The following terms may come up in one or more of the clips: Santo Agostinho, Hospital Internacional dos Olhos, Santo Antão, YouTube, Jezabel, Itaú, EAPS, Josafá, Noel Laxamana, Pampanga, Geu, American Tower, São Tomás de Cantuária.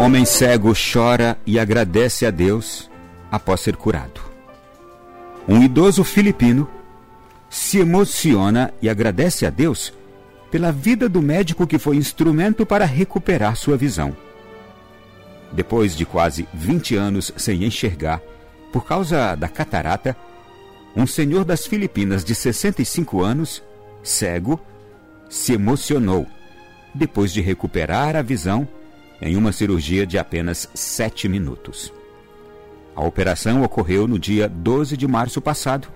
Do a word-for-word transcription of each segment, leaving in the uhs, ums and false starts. Homem cego chora e agradece a Deus após ser curado. Um idoso filipino se emociona e agradece a Deus pela vida do médico que foi instrumento para recuperar sua visão. Depois de quase vinte anos sem enxergar, por causa da catarata, um senhor das Filipinas de sessenta e cinco anos, cego, se emocionou depois de recuperar a visão em uma cirurgia de apenas sete minutos. A operação ocorreu no dia doze de março passado,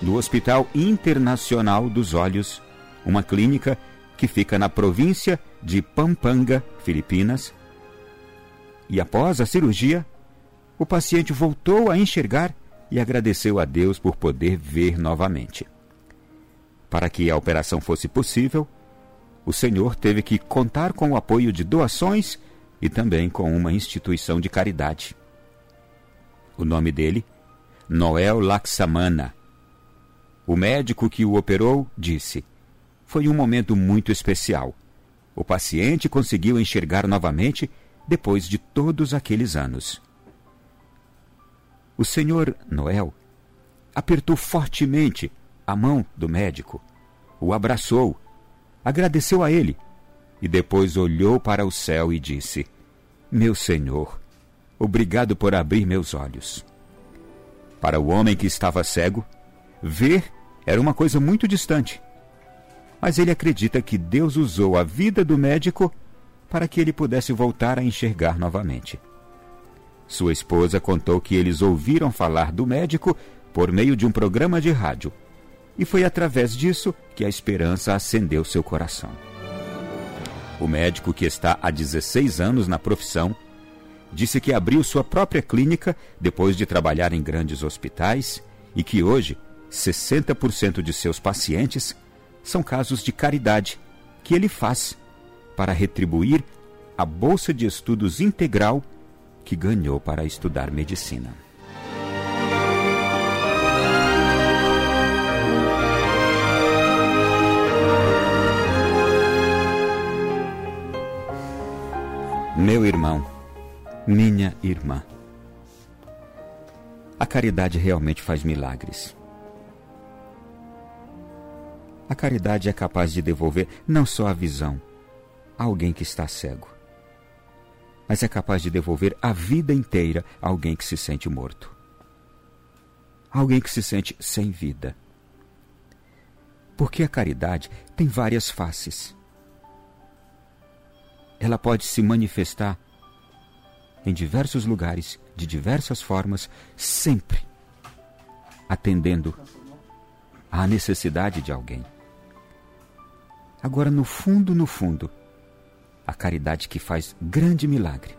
no Hospital Internacional dos Olhos, uma clínica que fica na província de Pampanga, Filipinas. E após a cirurgia, o paciente voltou a enxergar e agradeceu a Deus por poder ver novamente. Para que a operação fosse possível, o senhor teve que contar com o apoio de doações e também com uma instituição de caridade. O nome dele, Noel Laxamana. O médico que o operou disse: "Foi um momento muito especial. O paciente conseguiu enxergar novamente depois de todos aqueles anos." O senhor Noel apertou fortemente a mão do médico, o abraçou, agradeceu a ele e depois olhou para o céu e disse: "Meu senhor, obrigado por abrir meus olhos." Para o homem que estava cego, ver era uma coisa muito distante, mas ele acredita que Deus usou a vida do médico para que ele pudesse voltar a enxergar novamente. Sua esposa contou que eles ouviram falar do médico por meio de um programa de rádio, e foi através disso que a esperança acendeu seu coração. O médico, que está há dezesseis anos na profissão, disse que abriu sua própria clínica depois de trabalhar em grandes hospitais e que hoje sessenta por cento de seus pacientes são casos de caridade que ele faz para retribuir a bolsa de estudos integral que ganhou para estudar medicina. Meu irmão, minha irmã, a caridade realmente faz milagres. A caridade é capaz de devolver não só a visão a alguém que está cego, mas é capaz de devolver a vida inteira a alguém que se sente morto, alguém que se sente sem vida. Porque a caridade tem várias faces. Ela pode se manifestar em diversos lugares, de diversas formas, sempre atendendo à necessidade de alguém. Agora, no fundo, no fundo, a caridade que faz grande milagre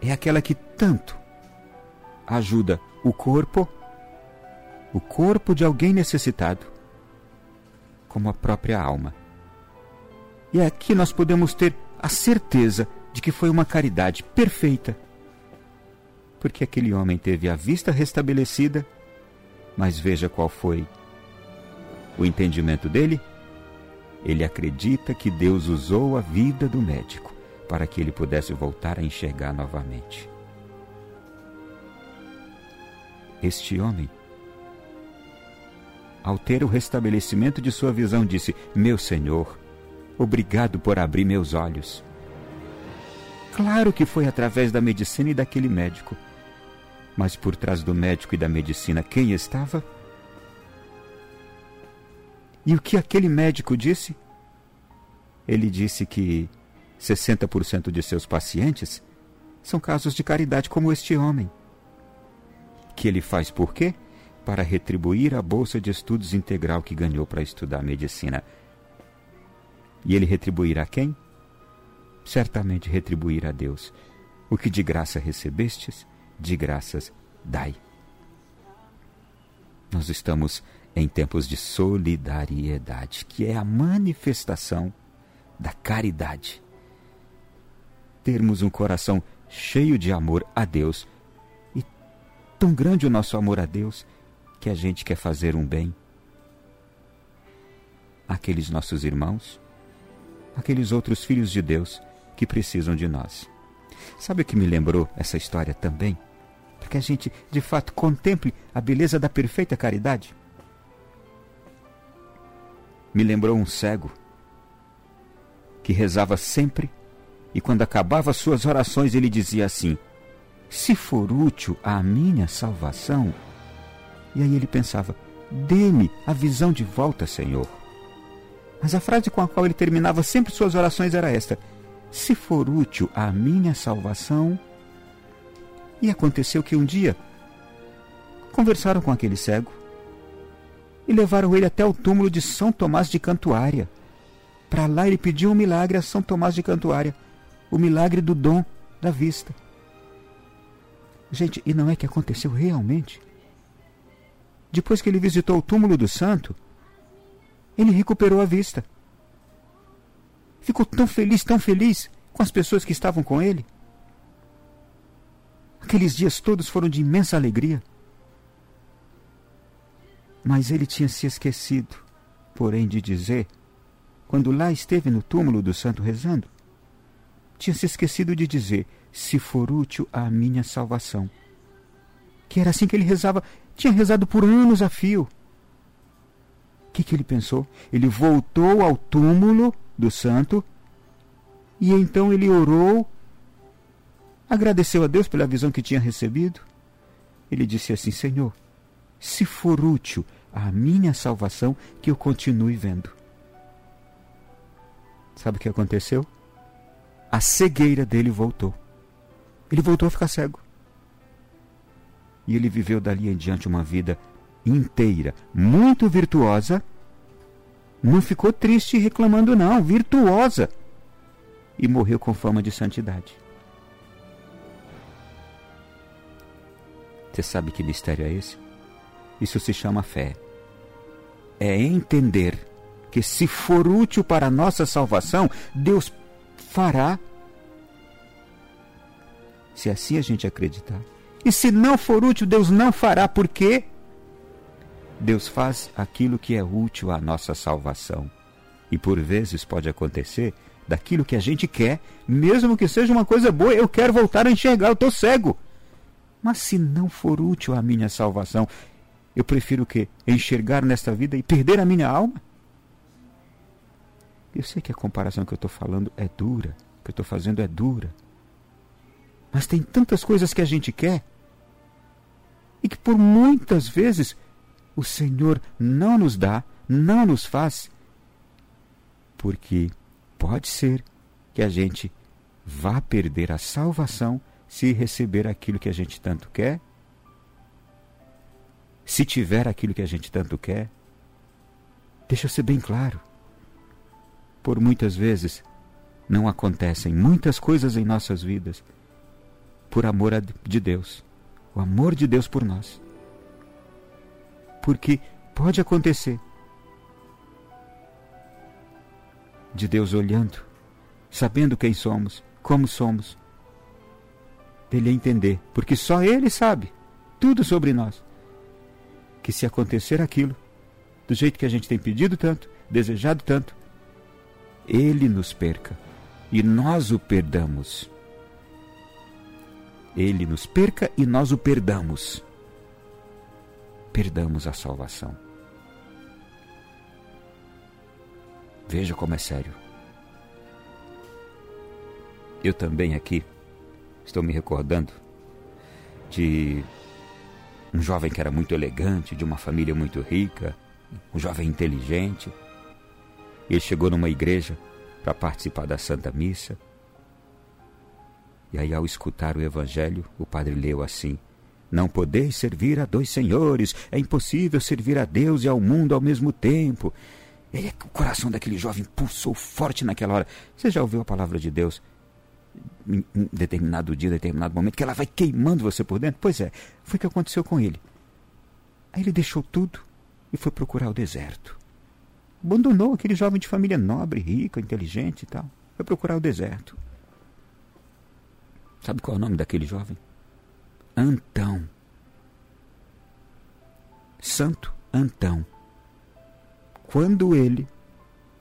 é aquela que tanto ajuda o corpo, o corpo de alguém necessitado, como a própria alma. E aqui nós podemos ter a certeza de que foi uma caridade perfeita, porque aquele homem teve a vista restabelecida, mas veja qual foi o entendimento dele. Ele acredita que Deus usou a vida do médico para que ele pudesse voltar a enxergar novamente. Este homem, ao ter o restabelecimento de sua visão, disse: "Meu Senhor, obrigado por abrir meus olhos." Claro que foi através da medicina e daquele médico, mas por trás do médico e da medicina, quem estava? E o que aquele médico disse? Ele disse que sessenta por cento de seus pacientes são casos de caridade como este homem, que ele faz por quê? Para retribuir a bolsa de estudos integral que ganhou para estudar medicina. E ele retribuirá quem? Certamente retribuirá a Deus. O que de graça recebestes, de graças dai. Nós estamos em tempos de solidariedade, que é a manifestação da caridade. Termos um coração cheio de amor a Deus. E tão grande o nosso amor a Deus, que a gente quer fazer um bem àqueles nossos irmãos, àqueles outros filhos de Deus que precisam de nós. Sabe o que me lembrou essa história também? Para que a gente, de fato, contemple a beleza da perfeita caridade. Me lembrou um cego que rezava sempre e quando acabava suas orações ele dizia assim: se for útil à minha salvação. E aí ele pensava: dê-me a visão de volta, Senhor. Mas a frase com a qual ele terminava sempre suas orações era esta: se for útil à minha salvação. E aconteceu que um dia conversaram com aquele cego e levaram ele até o túmulo de São Tomás de Cantuária. Para lá ele pediu um milagre a São Tomás de Cantuária, o milagre do dom da vista. Gente, e não é que aconteceu realmente? Depois que ele visitou o túmulo do santo, ele recuperou a vista. Ficou tão feliz, tão feliz com as pessoas que estavam com ele. Aqueles dias todos foram de imensa alegria. Mas ele tinha se esquecido, porém, de dizer, quando lá esteve no túmulo do santo rezando, tinha se esquecido de dizer: se for útil à minha salvação. Que era assim que ele rezava, tinha rezado por anos a fio. O que, que ele pensou? Ele voltou ao túmulo do santo e então ele orou, agradeceu a Deus pela visão que tinha recebido. Ele disse assim: Senhor, se for útil à minha salvação, que eu continue vendo. Sabe o que aconteceu? A cegueira dele voltou. Ele voltou a ficar cego. E ele viveu dali em diante uma vida inteira, muito virtuosa. Não ficou triste reclamando, não, virtuosa. E morreu com fama de santidade. Você sabe que mistério é esse? Isso se chama fé. É entender que, se for útil para a nossa salvação, Deus fará. Se assim a gente acreditar. E se não for útil, Deus não fará. Por quê? Deus faz aquilo que é útil à nossa salvação. E por vezes pode acontecer daquilo que a gente quer, mesmo que seja uma coisa boa. Eu quero voltar a enxergar, eu estou cego. Mas se não for útil à minha salvação, eu prefiro o quê? Enxergar nesta vida e perder a minha alma? Eu sei que a comparação que eu estou falando é dura, que eu estou fazendo é dura. Mas tem tantas coisas que a gente quer e que por muitas vezes o Senhor não nos dá, não nos faz, porque pode ser que a gente vá perder a salvação se receber aquilo que a gente tanto quer, se tiver aquilo que a gente tanto quer. Deixa eu ser bem claro. Por muitas vezes não acontecem muitas coisas em nossas vidas por amor de Deus, o amor de Deus por nós. Porque pode acontecer de Deus olhando, sabendo quem somos, como somos, dele entender, porque só Ele sabe tudo sobre nós, que se acontecer aquilo, do jeito que a gente tem pedido tanto, desejado tanto, Ele nos perca e nós o perdamos. Ele nos perca e nós o perdamos. Perdamos a salvação. Veja como é sério. Eu também aqui estou me recordando de um jovem que era muito elegante, de uma família muito rica, um jovem inteligente. Ele chegou numa igreja para participar da Santa Missa. E aí, ao escutar o Evangelho, o padre leu assim: não podeis servir a dois senhores, é impossível servir a Deus e ao mundo ao mesmo tempo. Ele, o coração daquele jovem pulsou forte naquela hora. Você já ouviu a palavra de Deus em determinado dia, em determinado momento, que ela vai queimando você por dentro? Pois é, foi o que aconteceu com ele. Aí ele deixou tudo e foi procurar o deserto. Abandonou aquele jovem de família nobre, rica, inteligente e tal. Foi procurar o deserto. Sabe qual é o nome daquele jovem? Antão. Santo Antão. Quando ele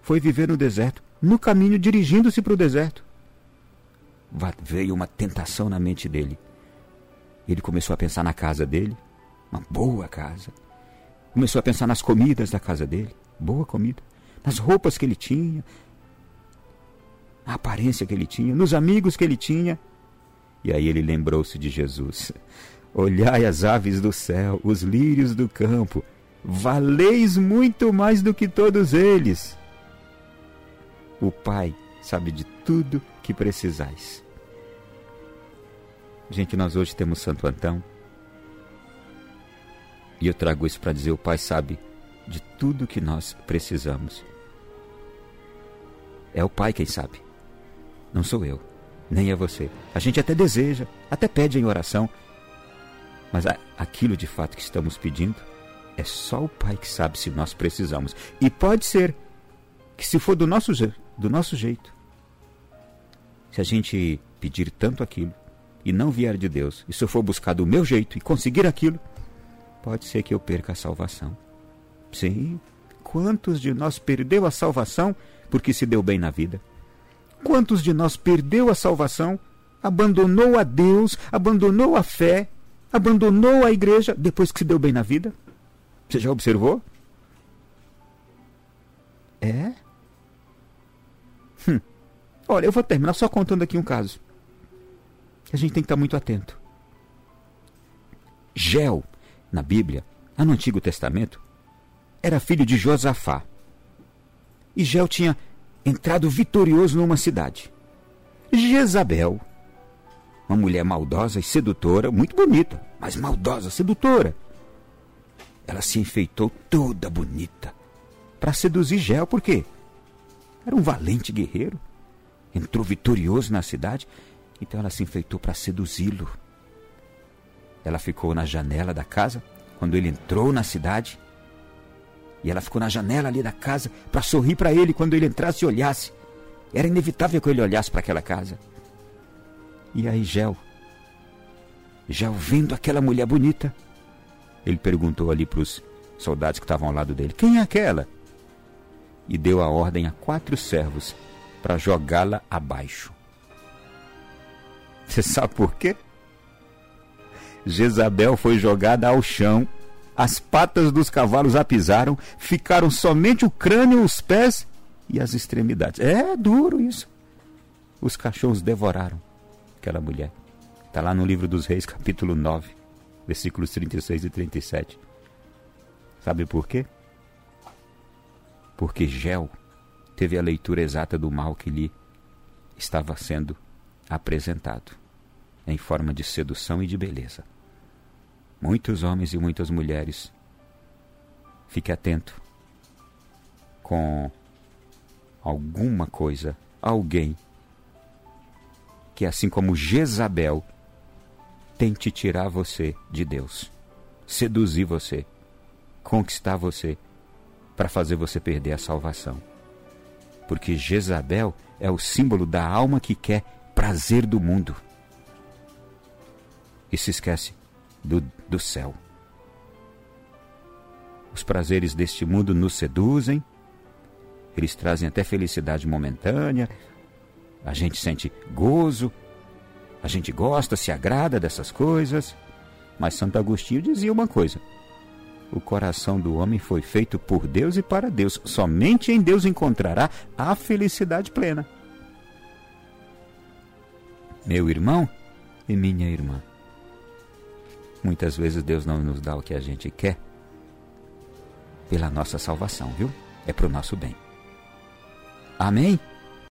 foi viver no deserto, no caminho, dirigindo-se para o deserto, veio uma tentação na mente dele. Ele começou a pensar na casa dele, uma boa casa. Começou a pensar nas comidas da casa dele, boa comida. Nas roupas que ele tinha, na aparência que ele tinha, nos amigos que ele tinha. E aí ele lembrou-se de Jesus. Olhai as aves do céu, os lírios do campo, valeis muito mais do que todos eles. O Pai sabe de tudo que precisais. Gente, nós hoje temos Santo Antão. E eu trago isso para dizer, o Pai sabe de tudo que nós precisamos. É o Pai quem sabe. Não sou eu, nem é você. A gente até deseja, até pede em oração. Mas aquilo de fato que estamos pedindo, é só o Pai que sabe se nós precisamos. E pode ser que se for do nosso, do nosso jeito, se a gente pedir tanto aquilo e não vier de Deus, e se eu for buscar do meu jeito e conseguir aquilo, pode ser que eu perca a salvação. Sim, quantos de nós perdeu a salvação porque se deu bem na vida? Quantos de nós perdeu a salvação, abandonou a Deus, abandonou a fé, abandonou a igreja depois que se deu bem na vida? Você já observou? É? Hum. Olha, eu vou terminar só contando aqui um caso. A gente tem que estar muito atento. Geu, na Bíblia, lá no Antigo Testamento, era filho de Josafá. E Geu tinha entrado vitorioso numa cidade. Jezabel, uma mulher maldosa e sedutora, muito bonita, mas maldosa, sedutora. Ela se enfeitou toda bonita para seduzir Geu, por quê? Era um valente guerreiro, entrou vitorioso na cidade, então ela se enfeitou para seduzi-lo. Ela ficou na janela da casa, quando ele entrou na cidade, e ela ficou na janela ali da casa para sorrir para ele quando ele entrasse e olhasse. Era inevitável que ele olhasse para aquela casa. E aí Geu, Geu vendo aquela mulher bonita, ele perguntou ali para os soldados que estavam ao lado dele, quem é aquela? E deu a ordem a quatro servos para jogá-la abaixo. Você sabe por quê? Jezabel foi jogada ao chão, as patas dos cavalos a pisaram, ficaram somente o crânio, os pés e as extremidades. É duro isso. Os cachorros devoraram aquela mulher. Está lá no livro dos Reis, capítulo nove, versículos trinta e seis e trinta e sete. Sabe por quê? Porque Geu teve a leitura exata do mal que lhe estava sendo apresentado, em forma de sedução e de beleza. Muitos homens e muitas mulheres, fique atento com alguma coisa, alguém que, assim como Jezabel, tente tirar você de Deus, seduzir você, conquistar você, para fazer você perder a salvação. Porque Jezabel é o símbolo da alma que quer prazer do mundo e se esquece do, do céu. Os prazeres deste mundo nos seduzem, eles trazem até felicidade momentânea, a gente sente gozo, a gente gosta, se agrada dessas coisas. Mas Santo Agostinho dizia uma coisa: o coração do homem foi feito por Deus e para Deus. Somente em Deus encontrará a felicidade plena. Meu irmão e minha irmã, muitas vezes Deus não nos dá o que a gente quer pela nossa salvação, viu? É para o nosso bem. Amém?